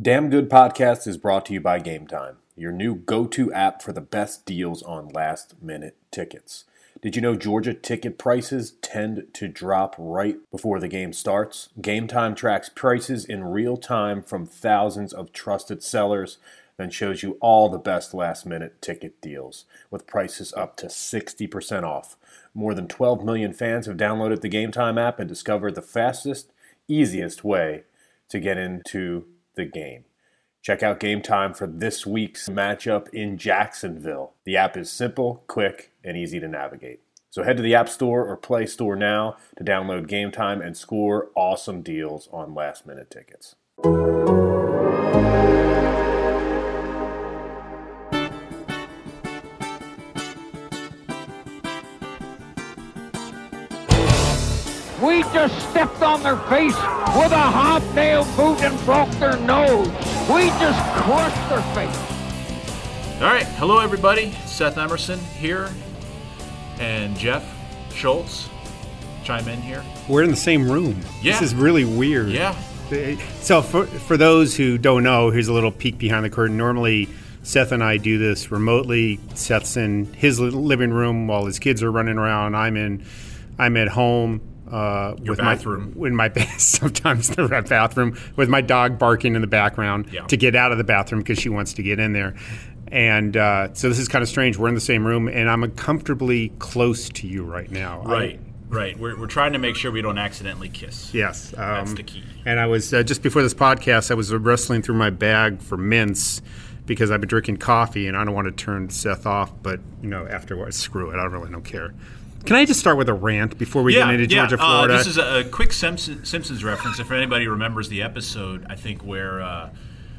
Damn Good Podcast is brought to you by GameTime, your new go-to app for the best deals on last-minute tickets. Did you know Georgia ticket prices tend to drop right before the game starts? GameTime tracks prices in real time from thousands of trusted sellers, then shows you all the best last-minute ticket deals, with prices up to 60% off. More than 12 million fans have downloaded the GameTime app and discovered the fastest, easiest way to get into the game. Check out Game Time for this week's matchup in Jacksonville. The app is simple, quick, and easy to navigate. So head to the App Store or Play Store now to download Game Time and score awesome deals on last-minute tickets. We just stepped on their face with a hobnail boot and broke their nose. We just crushed their face. All right. Hello, everybody. Seth Emerson here and Jeff Schultz. Chime in here. We're in the same room. Yeah. This is really weird. Yeah. So for those who don't know, here's a little peek behind the curtain. Normally, Seth and I do this remotely. Seth's in his living room while his kids are running around. I'm at home. With bathroom. Sometimes the bathroom with my dog barking in the background to get out of the bathroom because she wants to get in there. And so this is kind of strange. We're in the same room, and I'm uncomfortably close to you right now. Right. We're trying to make sure we don't accidentally kiss. Yes. That's the key. And I was, just before this podcast, I was wrestling through my bag for mints because I've been drinking coffee, and I don't want to turn Seth off, but, you know, afterwards, screw it. I really don't care. Can I just start with a rant before we get into Georgia, Florida? This is a quick Simpsons reference. If anybody remembers the episode, I think, where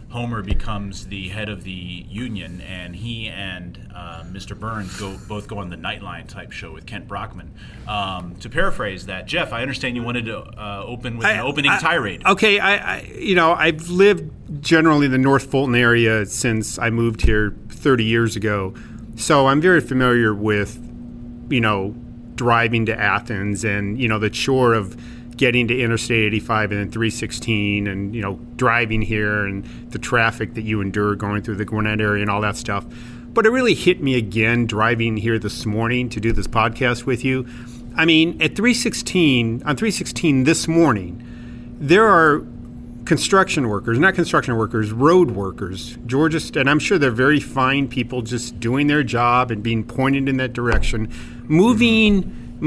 Homer becomes the head of the union, and he and Mr. Burns both go on the Nightline type show with Kent Brockman. To paraphrase that, Jeff, I understand you wanted to open with an opening tirade. Okay, I've lived generally in the North Fulton area since I moved here 30 years ago, so I'm very familiar with, you know, driving to Athens and, you know, the chore of getting to Interstate 85 and then 316 and, you know, driving here and the traffic that you endure going through the Gwinnett area and all that stuff. But it really hit me again driving here this morning to do this podcast with you. I mean, at 316 this morning, there are road workers, Georgia, and I'm sure they're very fine people just doing their job and being pointed in that direction, moving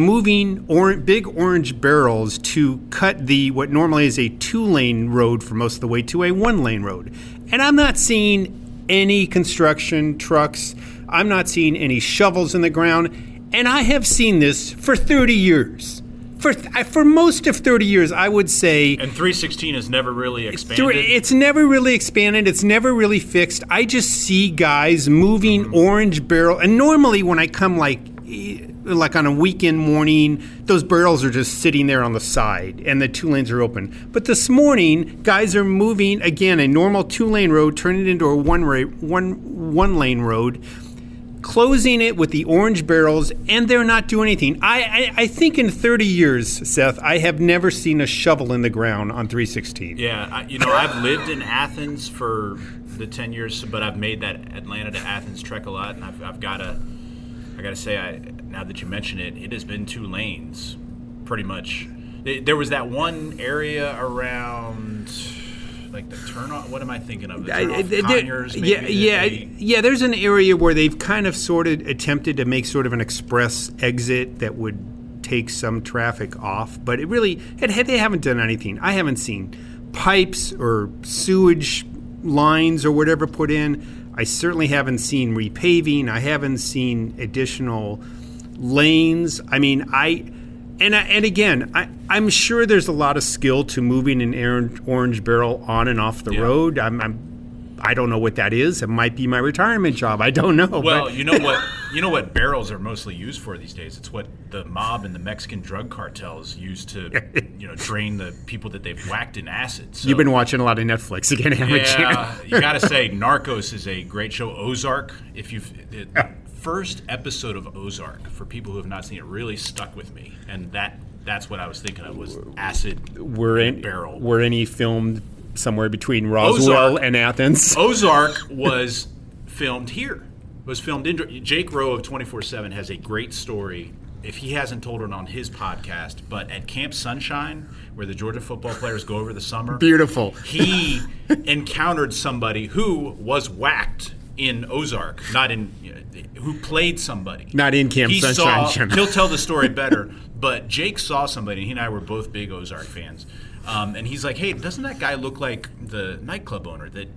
big orange barrels to cut the what normally is a two-lane road for most of the way to a one-lane road. And I'm not seeing any construction trucks. I'm not seeing any shovels in the ground. And I have seen this for 30 years. For most of 30 years, I would say. And 316 has never really expanded. It's never really expanded. It's never really fixed. I just see guys moving orange barrel. And normally when I come like on a weekend morning, those barrels are just sitting there on the side and the two lanes are open. But this morning, guys are moving, again, a normal two-lane road, turning it into a one-lane road, closing it with the orange barrels, and they're not doing anything. I think in 30 years, Seth, I have never seen a shovel in the ground on 316. Yeah, I've lived in Athens for the 10 years, but I've made that Atlanta to Athens trek a lot, and I've got to say, now that you mention it, it has been two lanes, pretty much. There was that one area around, like the turnoff, what am I thinking of? The turnoff Conyers, maybe? Yeah. There's an area where they've kind of sort of attempted to make sort of an express exit that would take some traffic off, but they haven't done anything. I haven't seen pipes or sewage lines or whatever put in. I certainly haven't seen repaving. I haven't seen additional lanes. I mean, I'm sure there's a lot of skill to moving an orange barrel on and off the road. I don't know what that is. It might be my retirement job. I don't know. Well, but you know what barrels are mostly used for these days? It's what the mob and the Mexican drug cartels use to, drain the people that they've whacked in acid. So, you've been watching a lot of Netflix again, haven't you? Yeah, you got to say, Narcos is a great show. Ozark, first episode of Ozark, for people who have not seen it, really stuck with me, and that's what I was thinking of was acid barrel. Were any filmed somewhere between Roswell and Athens. Ozark was filmed here. It was filmed in Jake Rowe of 24/7 has a great story. If he hasn't told it on his podcast, but at Camp Sunshine, where the Georgia football players go over the summer. Beautiful. He encountered somebody who was whacked in Ozark, not in, who played somebody. Not in Camp Sunshine. He'll tell the story better, but Jake saw somebody, and he and I were both big Ozark fans. And he's like, hey, doesn't that guy look like the nightclub owner that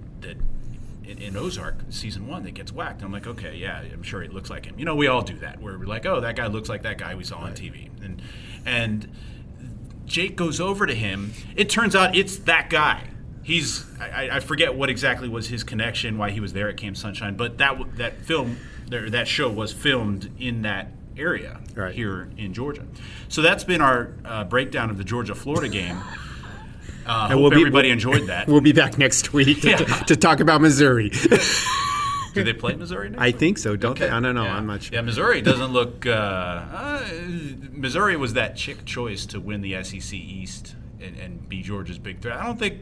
in Ozark season one that gets whacked? And I'm like, okay, yeah, I'm sure he looks like him. You know, we all do that. We're like, oh, that guy looks like that guy we saw on TV. And Jake goes over to him. It turns out it's that guy. He's I forget what exactly was his connection, why he was there at Camp Sunshine, but that show was filmed in that area here in Georgia. So that's been our breakdown of the Georgia-Florida game. Hope everybody enjoyed that. We'll be back next week to talk about Missouri. Do they play Missouri next week? I think so, don't they? I don't know. Yeah. I'm not sure. Yeah, Missouri doesn't look Missouri was that chick choice to win the SEC East and be Georgia's big threat. I don't think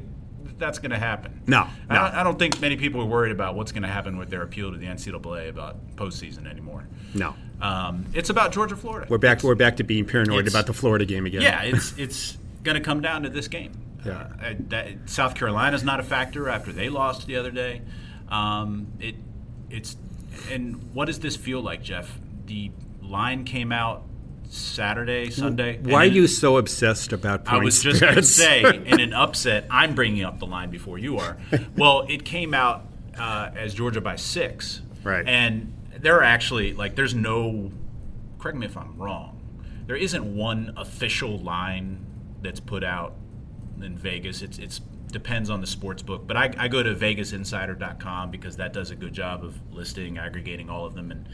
that's going to happen. No. I don't think many people are worried about what's going to happen with their appeal to the NCAA about postseason anymore. No. It's about Georgia, Florida. We're back to being paranoid about the Florida game again. Yeah, it's going to come down to this game. Yeah. South Carolina's not a factor after they lost the other day. And what does this feel like, Jeff? The line came out Saturday, Sunday. Why are you so obsessed about points? I was just going to say, in an upset, I'm bringing up the line before you are. Well, it came out as Georgia by 6. Right. And there are actually, there's no, correct me if I'm wrong, there isn't one official line that's put out in Vegas. It's depends on the sports book. But I go to VegasInsider.com because that does a good job of listing, aggregating all of them. And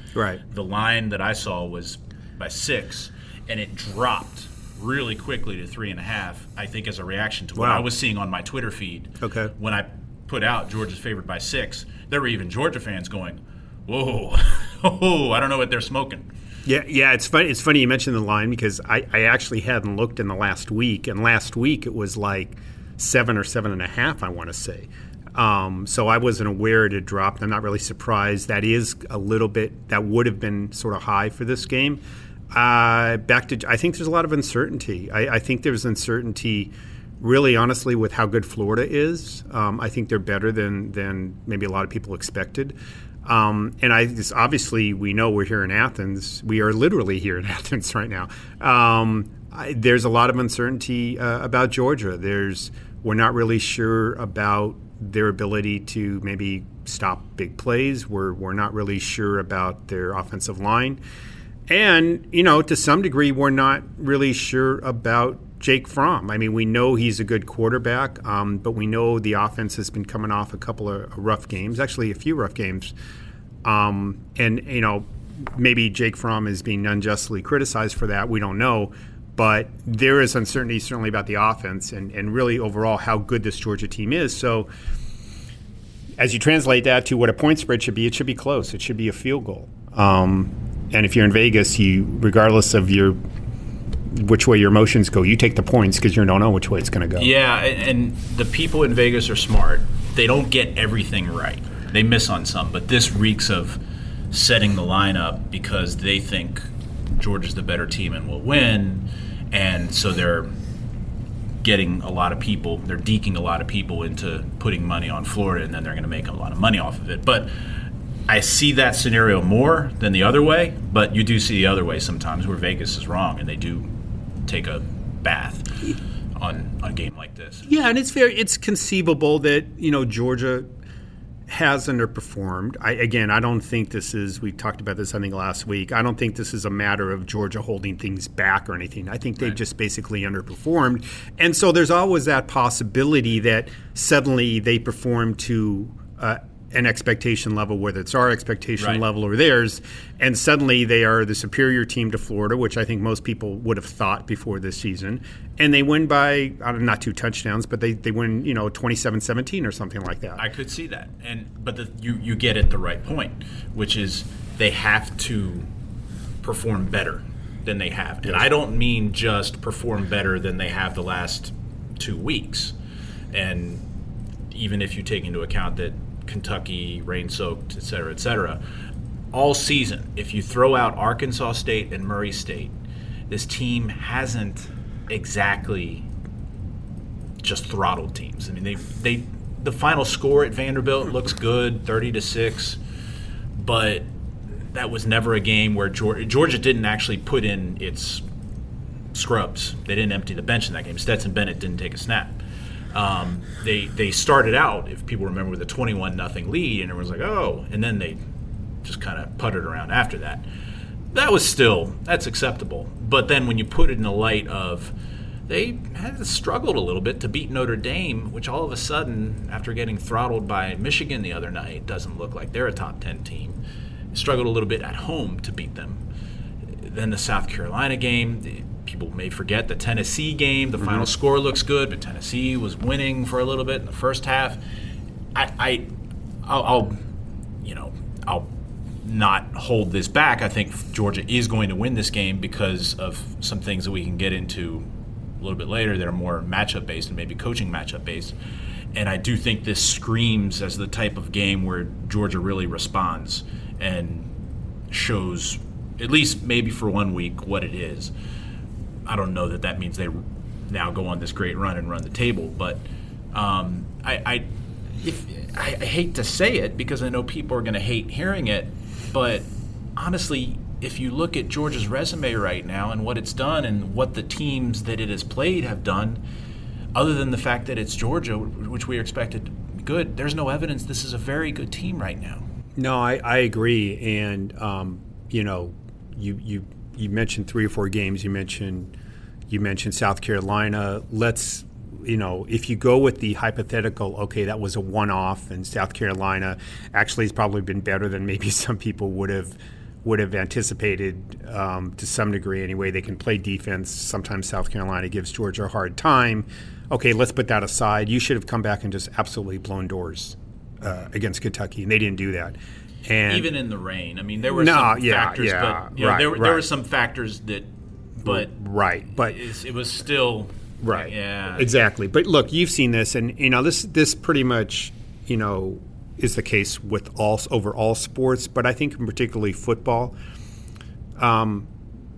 the line that I saw was by 6, and it dropped really quickly to 3.5, I think as a reaction to what I was seeing on my Twitter feed. Okay. When I put out Georgia's favored by 6, there were even Georgia fans going, whoa, oh, I don't know what they're smoking. Yeah, it's funny you mentioned the line because I actually hadn't looked in the last week, and last week it was 7 or 7.5, I want to say. So I wasn't aware it had dropped. I'm not really surprised. That is a little bit – that would have been sort of high for this game. I think there's a lot of uncertainty. I think there's uncertainty really honestly with how good Florida is. I think they're better than maybe a lot of people expected. Obviously we know we're here in Athens. We are literally here in Athens right now. There's a lot of uncertainty about Georgia. We're not really sure about their ability to maybe stop big plays. We're not really sure about their offensive line. And, to some degree, we're not really sure about Jake Fromm. I mean, we know he's a good quarterback, but we know the offense has been coming off a couple of rough games, actually a few rough games. Maybe Jake Fromm is being unjustly criticized for that. We don't know. But there is uncertainty certainly about the offense and really overall how good this Georgia team is. So as you translate that to what a point spread should be, it should be close. It should be a field goal. And if you're in Vegas, regardless of which way your emotions go, you take the points because you don't know which way it's going to go. Yeah, and the people in Vegas are smart. They don't get everything right. They miss on some. But this reeks of setting the lineup because they think Georgia's the better team and will win. And so they're getting a lot of people, they're deking a lot of people into putting money on Florida, and then they're going to make a lot of money off of it. But I see that scenario more than the other way, but you do see the other way sometimes where Vegas is wrong and they do take a bath on a game like this. Yeah, and it's conceivable that, Georgia has underperformed. I don't think this is – we talked about this, I think, last week. I don't think this is a matter of Georgia holding things back or anything. I think they've just basically underperformed. And so there's always that possibility that suddenly they perform to an expectation level, whether it's our expectation level or theirs, and suddenly they are the superior team to Florida, which I think most people would have thought before this season, and they win by not 2 touchdowns, but they win 27-17 or something like that. I could see that, but you get at the right point, which is they have to perform better than they have, and I don't mean just perform better than they have the last 2 weeks, and even if you take into account that Kentucky, rain-soaked, et cetera, all season, if you throw out Arkansas State and Murray State, this team hasn't exactly just throttled teams. I mean, they the final score at Vanderbilt looks good, 30-6, but that was never a game where Georgia didn't actually put in its scrubs. They didn't empty the bench in that game. Stetson Bennett didn't take a snap. They started out, if people remember, with a 21-0 lead, and everyone's like, oh, and then they just kind of puttered around after that. That was still, that's acceptable. But then when you put it in the light of, they had struggled a little bit to beat Notre Dame, which all of a sudden, after getting throttled by Michigan the other night, doesn't look like they're a top 10 team. Struggled a little bit at home to beat them. Then the South Carolina game, people may forget the Tennessee game. The final score looks good, but Tennessee was winning for a little bit in the first half. I'll not hold this back. I think Georgia is going to win this game because of some things that we can get into a little bit later that are more matchup-based and maybe coaching matchup-based. And I do think this screams as the type of game where Georgia really responds and shows, at least maybe for 1 week, what it is. I don't know that that means they now go on this great run and run the table, but I hate to say it because I know people are going to hate hearing it, but honestly, if you look at Georgia's resume right now and what it's done and what the teams that it has played have done, other than the fact that it's Georgia, which we expected to be good, there's no evidence this is a very good team right now. No, I agree. And, you mentioned three or four games. You mentioned South Carolina. Let's, if you go with the hypothetical, okay, that was a one-off, and South Carolina actually has probably been better than maybe some people would have anticipated to some degree anyway. They can play defense. Sometimes South Carolina gives Georgia a hard time. Okay, let's put that aside. You should have come back and just absolutely blown doors against Kentucky, and they didn't do that. And even in the rain, I mean, there were some factors, but there were some factors that, but it was still right, yeah, exactly. But look, you've seen this, and this pretty much, is the case with all sports, but I think particularly football.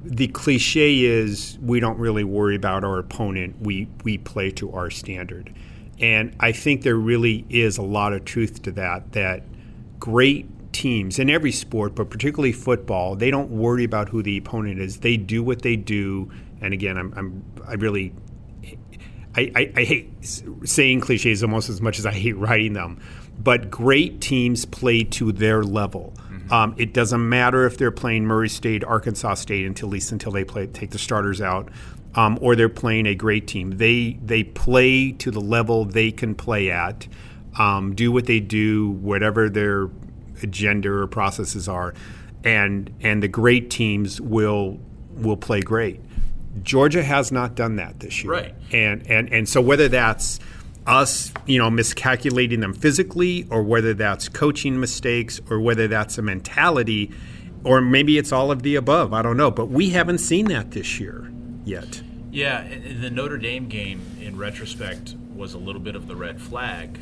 The cliche is we don't really worry about our opponent; we play to our standard, and I think there really is a lot of truth to that. That great teams in every sport, but particularly football, they don't worry about who the opponent is. They do what they do. And again, I hate saying cliches almost as much as I hate writing them. But great teams play to their level. Mm-hmm. It doesn't matter if they're playing Murray State, Arkansas State, until they take the starters out, or they're playing a great team. They play to the level they can play at, do what they do, whatever their agenda or processes are, and the great teams will play great. Georgia has not done that this year, right? And so whether that's us, miscalculating them physically, or whether that's coaching mistakes, or whether that's a mentality, or maybe it's all of the above. I don't know, but we haven't seen that this year yet. Yeah, the Notre Dame game, in retrospect, was a little bit of the red flag.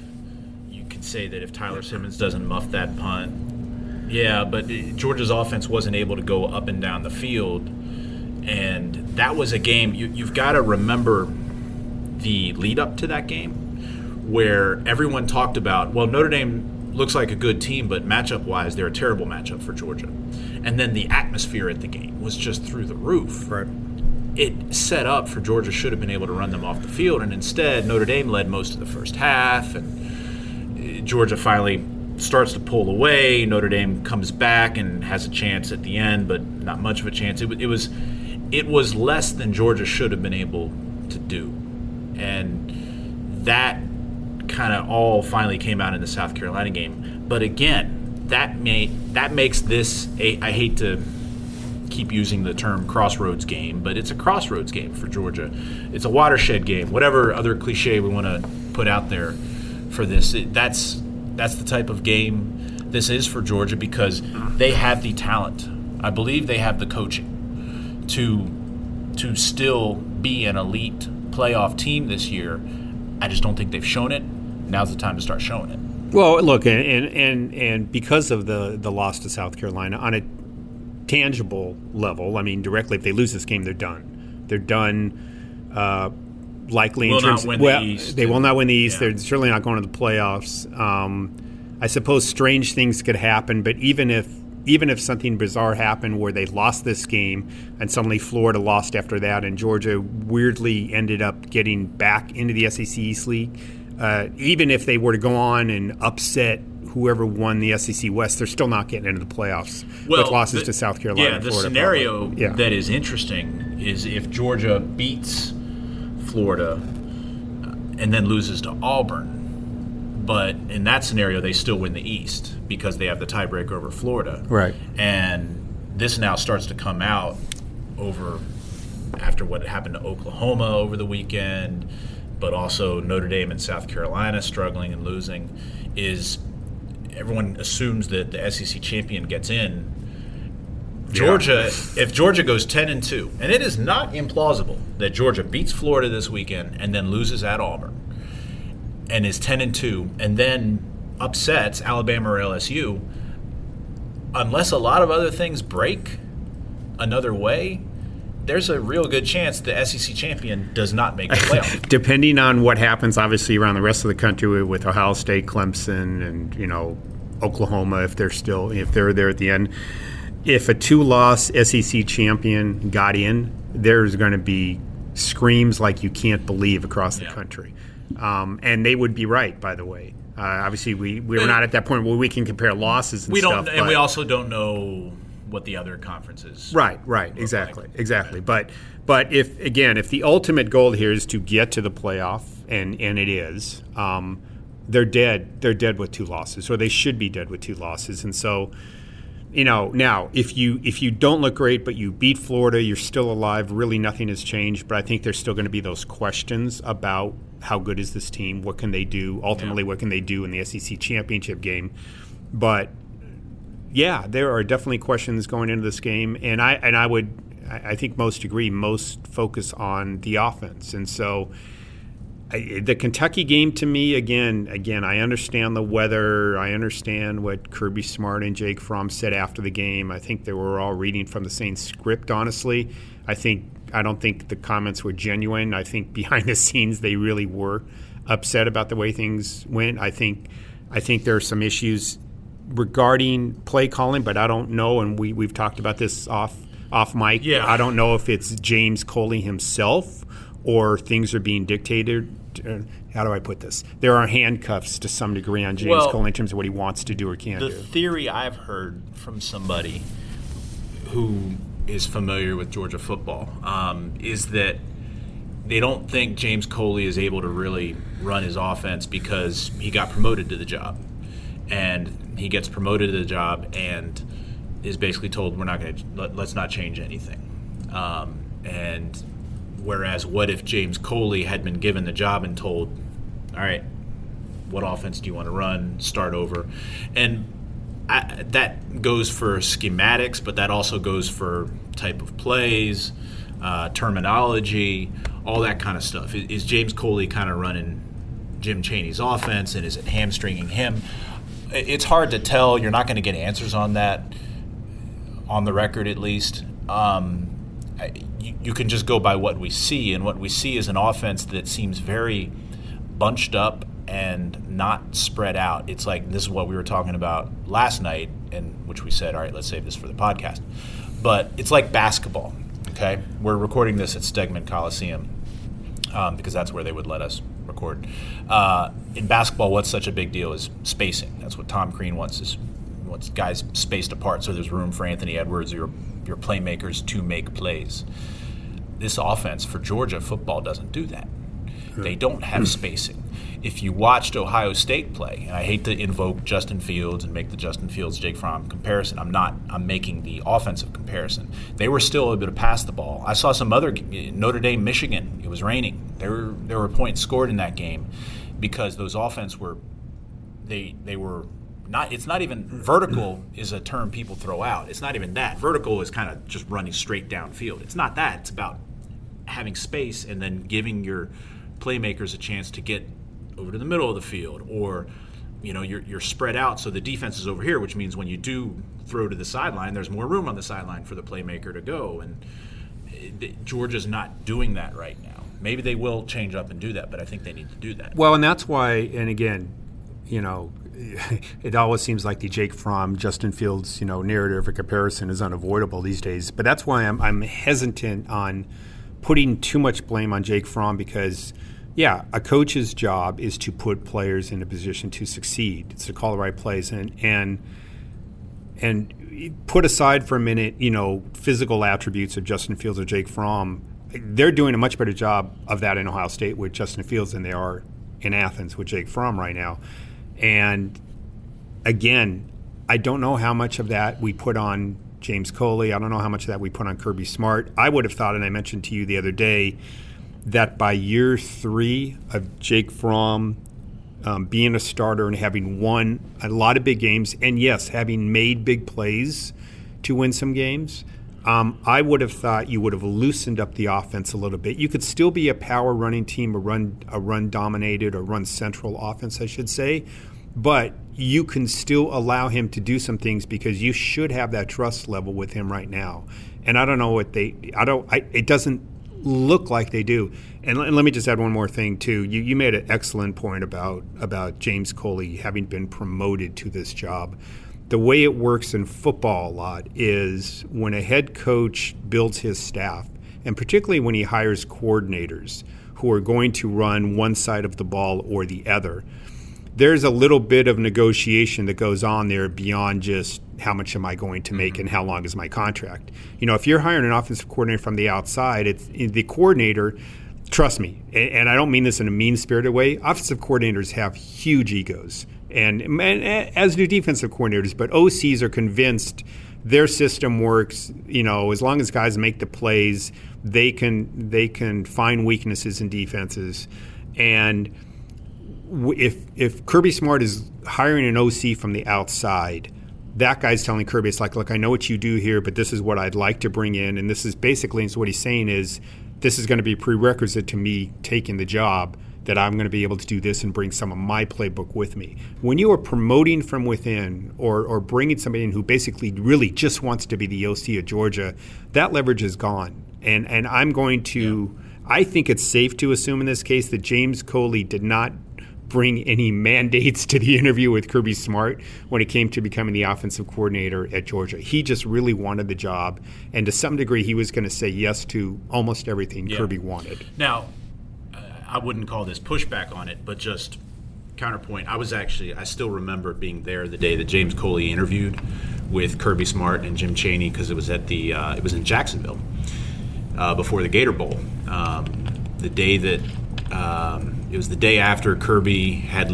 You could say that if Tyler Simmons doesn't muff that punt, yeah, but Georgia's offense wasn't able to go up and down the field. And that was a game, you've got to remember the lead up to that game where everyone talked about, well, Notre Dame looks like a good team, but matchup-wise, they're a terrible matchup for Georgia. And then the atmosphere at the game was just through the roof. Right. It set up for Georgia should have been able to run them off the field, and instead Notre Dame led most of the first half, and Georgia finally starts to pull away. Notre Dame comes back and has a chance at the end, but not much of a chance. It was less than Georgia should have been able to do. And that kind of all finally came out in the South Carolina game. But again, that makes this – I hate to keep using the term crossroads game, but it's a crossroads game for Georgia. It's a watershed game, whatever other cliche we want to put out there for this. That's the type of game this is for Georgia because they have the talent. I believe they have the coaching to still be an elite playoff team this year. I just don't think they've shown it. now's the time to start showing it. Well, look, and because of the loss to South Carolina on a tangible level, I mean, directly, if they lose this game, they're done. They're done. Likely in terms of, well, they will not win the East. They're certainly not going to the playoffs. I suppose strange things could happen, but even if something bizarre happened where they lost this game and suddenly Florida lost after that and Georgia weirdly ended up getting back into the SEC East League, even if they were to go on and upset whoever won the SEC West, they're still not getting into the playoffs with losses to South Carolina and Florida. The scenario that is interesting is if Georgia beats Florida and then loses to Auburn. But in that scenario, they still win the East because they have the tiebreaker over Florida. Right. And this now starts to come out after what happened to Oklahoma over the weekend, but also Notre Dame and South Carolina struggling and losing, is everyone assumes that the SEC champion gets in. Georgia, if Georgia goes 10-2, and it is not implausible that Georgia beats Florida this weekend and then loses at Auburn and is 10-2 and then upsets Alabama or LSU, unless a lot of other things break another way, there's a real good chance the SEC champion does not make the playoff. Depending on what happens, obviously, around the rest of the country with Ohio State, Clemson, and Oklahoma, if they're there at the end. If a 2-loss SEC champion got in, there's going to be screams like you can't believe across the country. And they would be right, by the way. Obviously, we're not at that point where we can compare losses and stuff. We also don't know what the other conferences Right, exactly. But if the ultimate goal here is to get to the playoff, and it is, they're dead. They're dead with 2 losses, or they should be dead with 2 losses. And so, now if you don't look great but you beat Florida, you're still alive. Really, nothing has changed. But I think there's still going to be those questions about how good is this team? What can they do? Ultimately, what can they do in the SEC championship game? But there are definitely questions going into this game, and I think most agree. Most focus on the offense, and so the Kentucky game to me again. I understand the weather. I understand what Kirby Smart and Jake Fromm said after the game. I think they were all reading from the same script. Honestly, I don't think the comments were genuine. I think behind the scenes they really were upset about the way things went. I think there are some issues regarding play calling, but I don't know, and we've talked about this off mic. Yeah. I don't know if it's James Coley himself or things are being dictated. How do I put this? There are handcuffs to some degree on James Coley in terms of what he wants to do or can't do. The theory I've heard from somebody who is familiar with Georgia football, is that they don't think James Coley is able to really run his offense because he got promoted to the job. And he gets promoted to the job and is basically told, let's not change anything. And whereas what if James Coley had been given the job and told, all right, what offense do you want to run? Start over. And that goes for schematics, but that also goes for type of plays, terminology, all that kind of stuff. Is James Coley kind of running Jim Chaney's offense, and is it hamstringing him? It's hard to tell. You're not going to get answers on that, on the record at least. You can just go by what we see, and what we see is an offense that seems very bunched up and not spread out. It's like, this is what we were talking about last night, and which we said, all right, let's save this for the podcast. But it's like basketball, okay? We're recording this at Stegman Coliseum because that's where they would let us record. In basketball, what's such a big deal is spacing. That's what Tom Crean wants guys spaced apart so there's room for Anthony Edwards, your playmakers, to make plays. This offense for Georgia football doesn't do that. They don't have spacing. If you watched Ohio State play, and I hate to invoke Justin Fields and make the Justin Fields-Jake Fromm comparison. I'm not. I'm making the offensive comparison. They were still able to pass the ball. I saw some other Notre Dame, Michigan. It was raining. There were points scored in that game because those offense were they were not. It's not even vertical is a term people throw out. It's not even that. Vertical is kind of just running straight downfield. It's not that. It's about having space and then giving your playmakers a chance to get over to the middle of the field, or you know, you're spread out, so the defense is over here, which means when you do throw to the sideline, there's more room on the sideline for the playmaker to go. And Georgia's not doing that right now. Maybe they will change up and do that, but I think they need to do that. Well, and that's why, and again, you know, it always seems like the Jake Fromm, Justin Fields, you know, narrative or comparison is unavoidable these days. But that's why I'm hesitant on putting too much blame on Jake Fromm, because yeah, a coach's job is to put players in a position to succeed. It's to call the right plays and put aside for a minute, you know, physical attributes of Justin Fields or Jake Fromm. They're doing a much better job of that in Ohio State with Justin Fields than they are in Athens with Jake Fromm right now. And again, I don't know how much of that we put on James Coley. I don't know how much of that we put on Kirby Smart. I would have thought, and I mentioned to you the other day, that by year three of Jake Fromm being a starter and having won a lot of big games, and yes, having made big plays to win some games, I would have thought you would have loosened up the offense a little bit. You could still be a power running team, a run dominated, a run central offense, I should say, but you can still allow him to do some things because you should have that trust level with him right now. And I don't know what they, it doesn't look like they do. And let me just add one more thing too. You made an excellent point about James Coley having been promoted to this job. The way it works in football a lot is when a head coach builds his staff, and particularly when he hires coordinators who are going to run one side of the ball or the other, there's a little bit of negotiation that goes on there beyond just how much am I going to make and how long is my contract. You know, if you're hiring an offensive coordinator from the outside, it's the coordinator. Trust me, and I don't mean this in a mean-spirited way, offensive coordinators have huge egos, and as do defensive coordinators, but OCs are convinced their system works, you know, as long as guys make the plays, they can find weaknesses in defenses. And if Kirby Smart is hiring an OC from the outside, that guy's telling Kirby, it's like, look, I know what you do here, but this is what I'd like to bring in, and this is basically, and so what he's saying is, this is going to be a prerequisite to me taking the job, that I'm going to be able to do this and bring some of my playbook with me. When you are promoting from within or bringing somebody in who basically really just wants to be the OC of Georgia, that leverage is gone. And I'm going to I think it's safe to assume in this case that James Coley did not bring any mandates to the interview with Kirby Smart when it came to becoming the offensive coordinator at Georgia. He just really wanted the job, and to some degree he was going to say yes to almost everything Kirby wanted. Now, I wouldn't call this pushback on it, but just counterpoint. I still remember being there the day that James Coley interviewed with Kirby Smart and Jim Chaney, because it was at the it was in Jacksonville before the Gator Bowl. The day that it was the day after Kirby had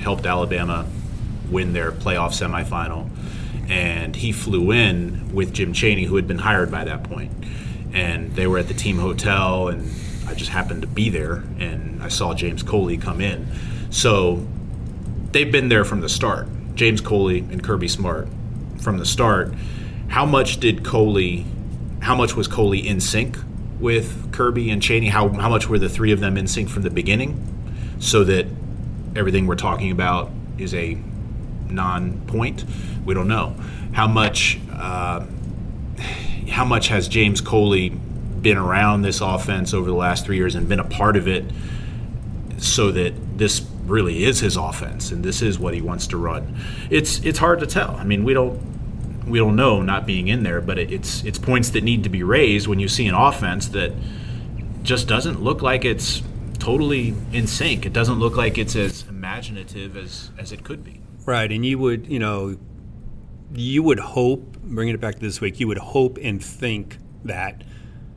helped Alabama win their playoff semifinal, and he flew in with Jim Chaney, who had been hired by that point. And they were at the team hotel, and I just happened to be there, and I saw James Coley come in. So they've been there from the start, James Coley and Kirby Smart from the start. How much was Coley in sync with Kirby and Chaney? How much were the three of them in sync from the beginning, so that everything we're talking about is a non-point? We don't know. How much has James Coley been around this offense over the last 3 years and been a part of it, so that this really is his offense and this is what he wants to run? It's hard to tell. I mean, we don't know, not being in there, but it's points that need to be raised when you see an offense that just doesn't look like it's totally in sync. It doesn't look like it's as imaginative as it could be. Right, and you would hope, bringing it back to this week, you would hope and think that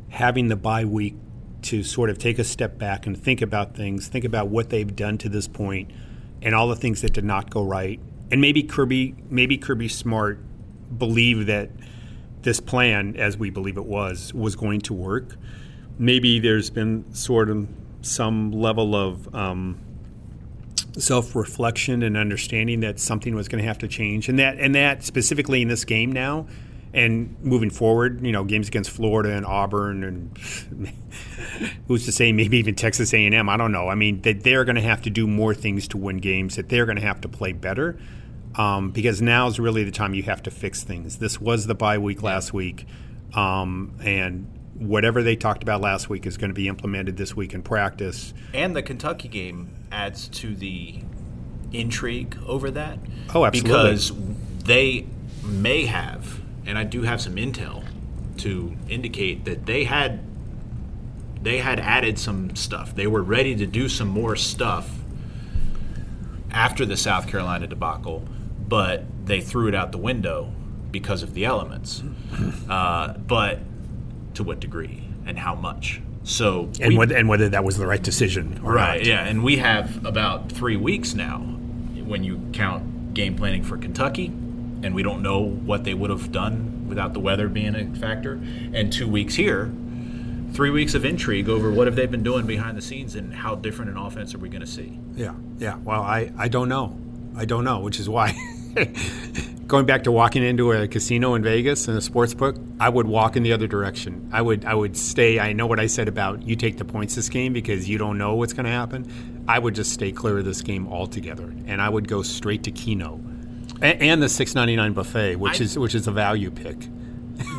having the bye week to sort of take a step back and think about things, think about what they've done to this point and all the things that did not go right. And maybe Kirby Smart believed that this plan, as we believe it was going to work. Maybe there's been sort of some level of self-reflection and understanding that something was going to have to change, and that specifically in this game now And moving forward, you know, games against Florida and Auburn and who's to say maybe even Texas A&M, I don't know. I mean, they're going to have to do more things to win games, that they're going to have to play better because now is really the time you have to fix things. This was the bye week last week, and whatever they talked about last week is going to be implemented this week in practice. And the Kentucky game adds to the intrigue over that. Oh, absolutely. Because they may have, and I do have some intel to indicate that they had added some stuff. They were ready to do some more stuff after the South Carolina debacle, but they threw it out the window because of the elements. But to what degree and how much? So whether that was the right decision or right, not. Yeah, and we have about 3 weeks now when you count game planning for Kentucky. And we don't know what they would have done without the weather being a factor. And 2 weeks here, 3 weeks of intrigue over what have they been doing behind the scenes and how different an offense are we going to see? Yeah. Well, I don't know. Which is why going back to walking into a casino in Vegas and a sports book, I would walk in the other direction. I would stay. I know what I said about you take the points this game because you don't know what's going to happen. I would just stay clear of this game altogether, and I would go straight to Keno. And the $6.99 buffet, which is a value pick.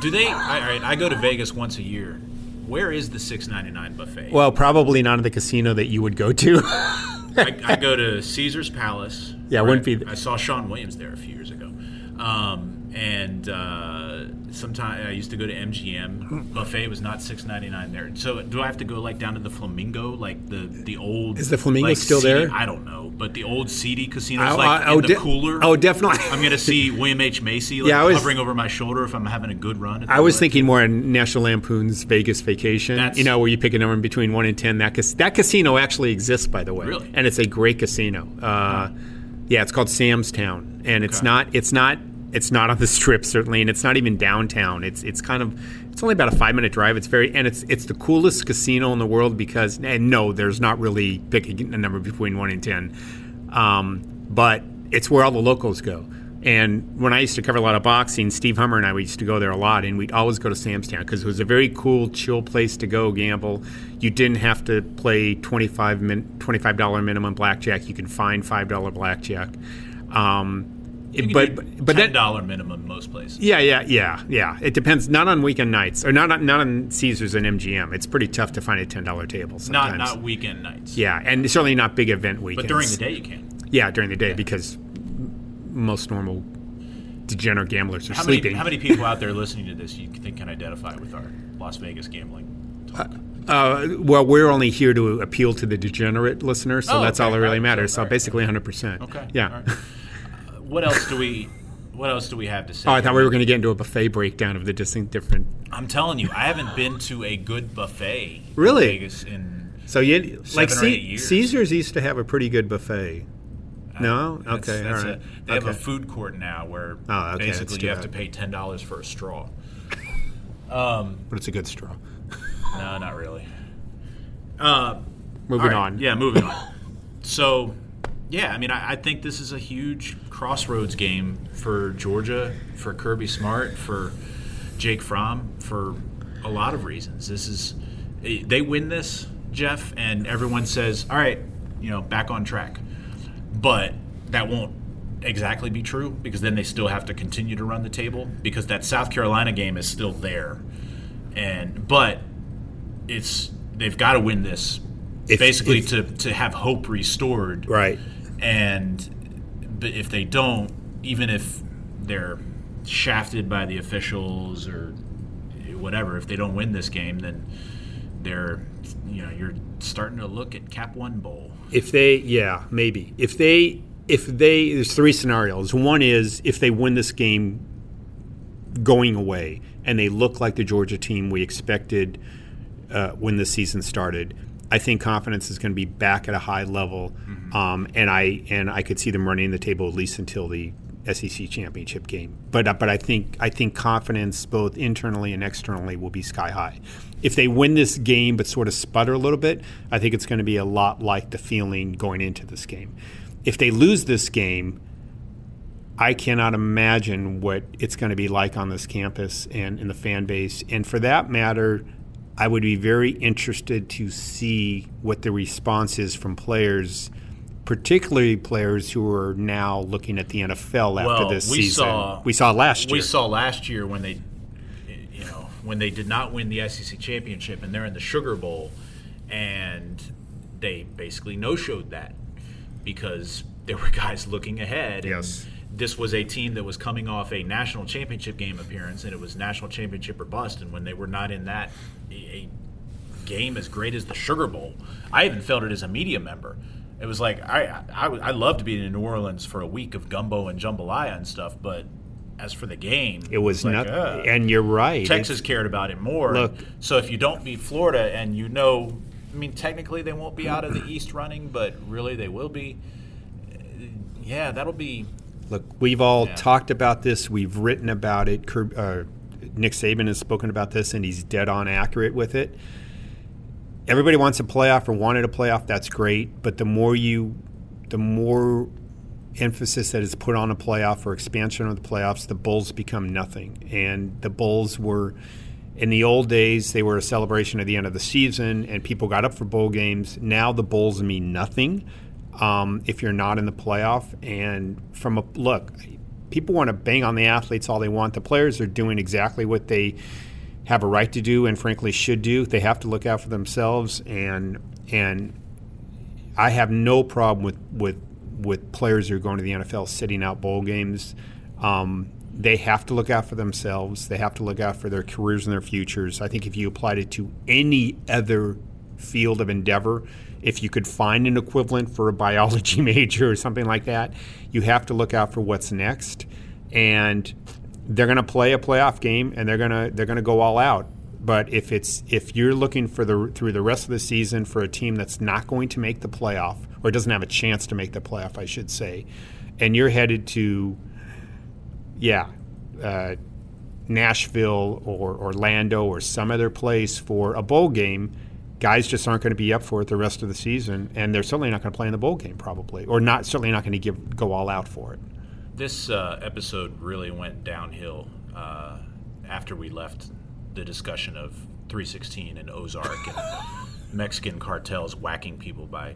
Do they? All right, I go to Vegas once a year. Where is the $6.99 buffet? Well, probably not at the casino that you would go to. I go to Caesar's Palace. Yeah, right? It wouldn't be. I saw Sean Williams there a few years ago, and sometimes I used to go to MGM. Buffet was not $6.99 there. So do I have to go like down to the Flamingo, like the old? Is the Flamingo like, still there? I don't know. But the old seedy casinos, the cooler. Oh, definitely. I'm going to see William H. Macy hovering over my shoulder if I'm having a good run. I was thinking more in National Lampoon's Vegas Vacation, where you pick a number between 1 and 10. That casino actually exists, by the way. Really? And it's a great casino. Yeah, it's called Sam's Town. And it's not on the Strip, certainly, and it's not even downtown. It's only about a 5-minute drive. It's the coolest casino in the world because there's not really picking a number between 1 and 10, but it's where all the locals go. And when I used to cover a lot of boxing, Steve Hummer and I, we used to go there a lot, and we'd always go to Sam's Town because it was a very cool, chill place to go gamble. You didn't have to play $25 minimum blackjack. You can find $5 blackjack. But $10 minimum most places. Yeah. It depends. Not on weekend nights, or not on Caesars and MGM. It's pretty tough to find a $10 table sometimes. Not weekend nights. Yeah, and certainly not big event weekends. But during the day you can. Yeah, during the day because most normal degenerate gamblers are sleeping. How many people out there listening to this you think can identify with our Las Vegas gambling talk? Well, we're only here to appeal to the degenerate listener, so that's all that really matters. So basically 100%. Okay. Yeah. What else do we have to say? Oh, I thought we were going to get into a buffet breakdown of the distinct different. I'm telling you, I haven't been to a good buffet. Really? In Vegas in 8 years. Caesars used to have a pretty good buffet. No? Okay. That's all right. They have a food court now where basically you have to pay $10 for a straw. But it's a good straw. No, not really. Moving on. Yeah, moving on. So. Yeah, I mean, I think this is a huge crossroads game for Georgia, for Kirby Smart, for Jake Fromm, for a lot of reasons. They win this, Jeff, and everyone says, all right, back on track. But that won't exactly be true because then they still have to continue to run the table because that South Carolina game is still there. But they've got to win this to have hope restored. Right. And if they don't, even if they're shafted by the officials or whatever, if they don't win this game, then you're starting to look at Cap One Bowl. There's three scenarios. One is if they win this game going away and they look like the Georgia team we expected when the season started. I think confidence is going to be back at a high level, and I could see them running the table at least until the SEC championship game. But I think confidence both internally and externally will be sky high. If they win this game but sort of sputter a little bit, I think it's going to be a lot like the feeling going into this game. If they lose this game, I cannot imagine what it's going to be like on this campus and in the fan base. And for that matter, I would be very interested to see what the response is from players, particularly players who are now looking at the NFL after this season. We saw last year when they, you know, when they did not win the SEC championship and they're in the Sugar Bowl, and they basically no-showed that because there were guys looking ahead. Yes. This was a team that was coming off a national championship game appearance, and it was national championship or bust. And when they were not in that a game as great as the Sugar Bowl, I even felt it as a media member. It was like I loved being in New Orleans for a week of gumbo and jambalaya and stuff, but as for the game, it was nothing. Like, and you're right, Texas cared about it more. Look, so if you don't beat Florida, and you know, I mean, technically they won't be out of the East running, but really they will be. Yeah, that'll be. Look, we've all talked about this. We've written about it. Nick Saban has spoken about this, and he's dead on accurate with it. Everybody wants a playoff or wanted a playoff. That's great. But the more emphasis that is put on a playoff or expansion of the playoffs, the bowls become nothing. And the bowls were, in the old days, they were a celebration at the end of the season, and people got up for bowl games. Now the bowls mean nothing. If you're not in the playoff. And from a look, people want to bang on the athletes all they want. The players are doing exactly what they have a right to do and frankly should do. They have to look out for themselves, and I have no problem with players who are going to the NFL sitting out bowl games. They have to look out for themselves. They have to look out for their careers and their futures. I think if you applied it to any other field of endeavor, if you could find an equivalent for a biology major or something like that, you have to look out for what's next. And they're going to play a playoff game, and they're going to go all out. But if you're looking for through the rest of the season for a team that's not going to make the playoff, or doesn't have a chance to make the playoff, I should say, and you're headed to Nashville or Orlando or some other place for a bowl game, guys just aren't going to be up for it the rest of the season, and they're certainly not going to play in the bowl game, probably, or not. Certainly not going to go all out for it. This episode really went downhill after we left the discussion of 316 and Ozark and Mexican cartels whacking people by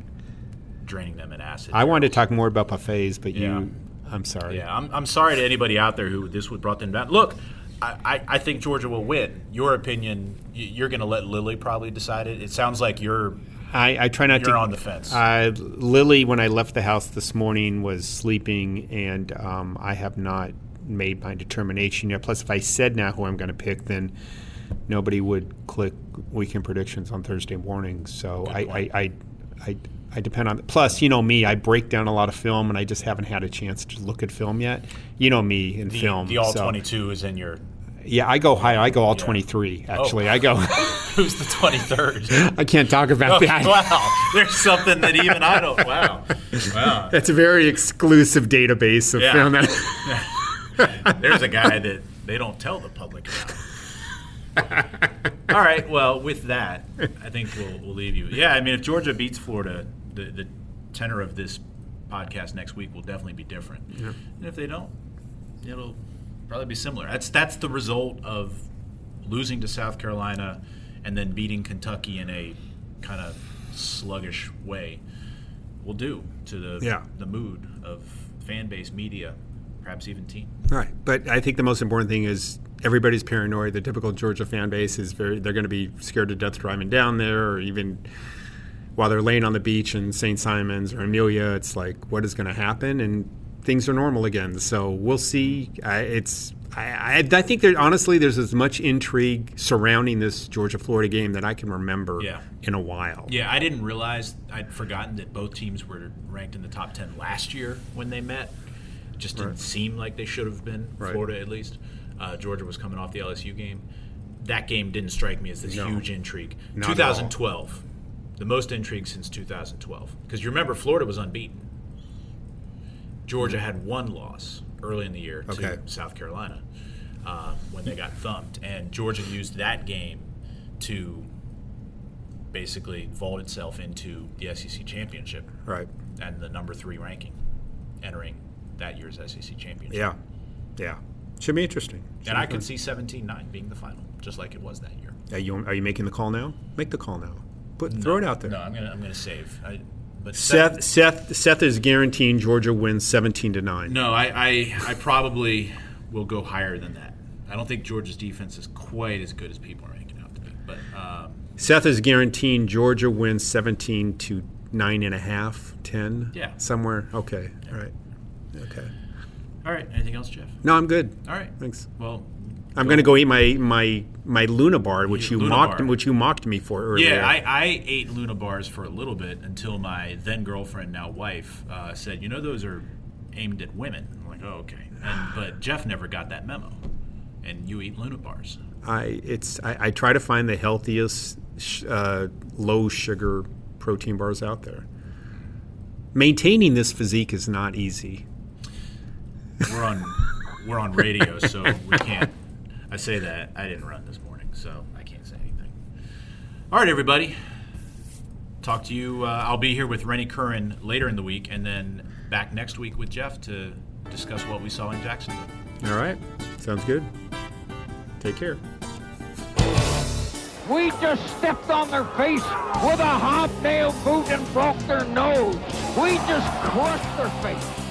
draining them in acid. I wanted to talk more about buffets, but I'm sorry. Yeah, I'm sorry to anybody out there who this would brought them down. Look. I think Georgia will win. Your opinion, you're going to let Lily probably decide it. It sounds like you're on the fence. Lily, when I left the house this morning, was sleeping, and I have not made my determination yet. Plus, if I said now who I'm going to pick, then nobody would click weekend predictions on Thursday morning. So I depend on – plus, you know me, I break down a lot of film, and I just haven't had a chance to look at film yet. You know me in film. The all-22 is in your – Yeah, I go high. I go all-23, actually. Oh. I go – Who's the 23rd? I can't talk about that. Wow. There's something that even I don't – Wow. That's a very exclusive database of film. There's a guy that they don't tell the public about. All right, well, with that, I think we'll leave you. Yeah, I mean, if Georgia beats Florida, the tenor of this podcast next week will definitely be different. Yeah. And if they don't, it'll probably be similar. That's the result of losing to South Carolina and then beating Kentucky in a kind of sluggish way will do to the mood of fan base, media, perhaps even team. All right, but I think the most important thing is everybody's paranoid. The typical Georgia fan base is they're going to be scared to death driving down there, or even while they're laying on the beach in St. Simons or Amelia, it's like, what is going to happen? And things are normal again. So we'll see. I think that honestly there's as much intrigue surrounding this Georgia-Florida game that I can remember in a while. Yeah, I didn't realize. I'd forgotten that both teams were ranked in the top 10 last year when they met. It just didn't seem like they should have been, Florida at least. Georgia was coming off the LSU game. That game didn't strike me as this huge intrigue. 2012, the most intrigue since 2012. Because you remember, Florida was unbeaten. Georgia had one loss early in the year to South Carolina when they got thumped. And Georgia used that game to basically vault itself into the SEC championship and the number 3 ranking entering that year's SEC championship. Yeah, yeah. Should be interesting. Should and be I can see 17-9 being the final, just like it was that year. Are you making the call now? Make the call now. Throw it out there. No, I'm gonna save. Seth is guaranteeing Georgia wins 17-9. No, I probably will go higher than that. I don't think Georgia's defense is quite as good as people are making out to be. But Seth is guaranteeing Georgia wins 17-9.5, 10. Yeah, somewhere. Okay, yeah. All right. Okay. All right. Anything else, Jeff? No, I'm good. All right. Thanks. Well, I'm going to go eat my Luna bar, which you mocked me for earlier. Yeah, I ate Luna bars for a little bit until my then girlfriend, now wife, said, "You know, those are aimed at women." I'm like, "Oh, okay." But Jeff never got that memo, and you eat Luna bars. I try to find the healthiest low sugar protein bars out there. Maintaining this physique is not easy. We're on radio, so we can't. I say that. I didn't run this morning, so I can't say anything. All right, everybody. Talk to you. I'll be here with Rennie Curran later in the week, and then back next week with Jeff to discuss what we saw in Jacksonville. All right. Sounds good. Take care. We just stepped on their face with a hobnail boot and broke their nose. We just crushed their face.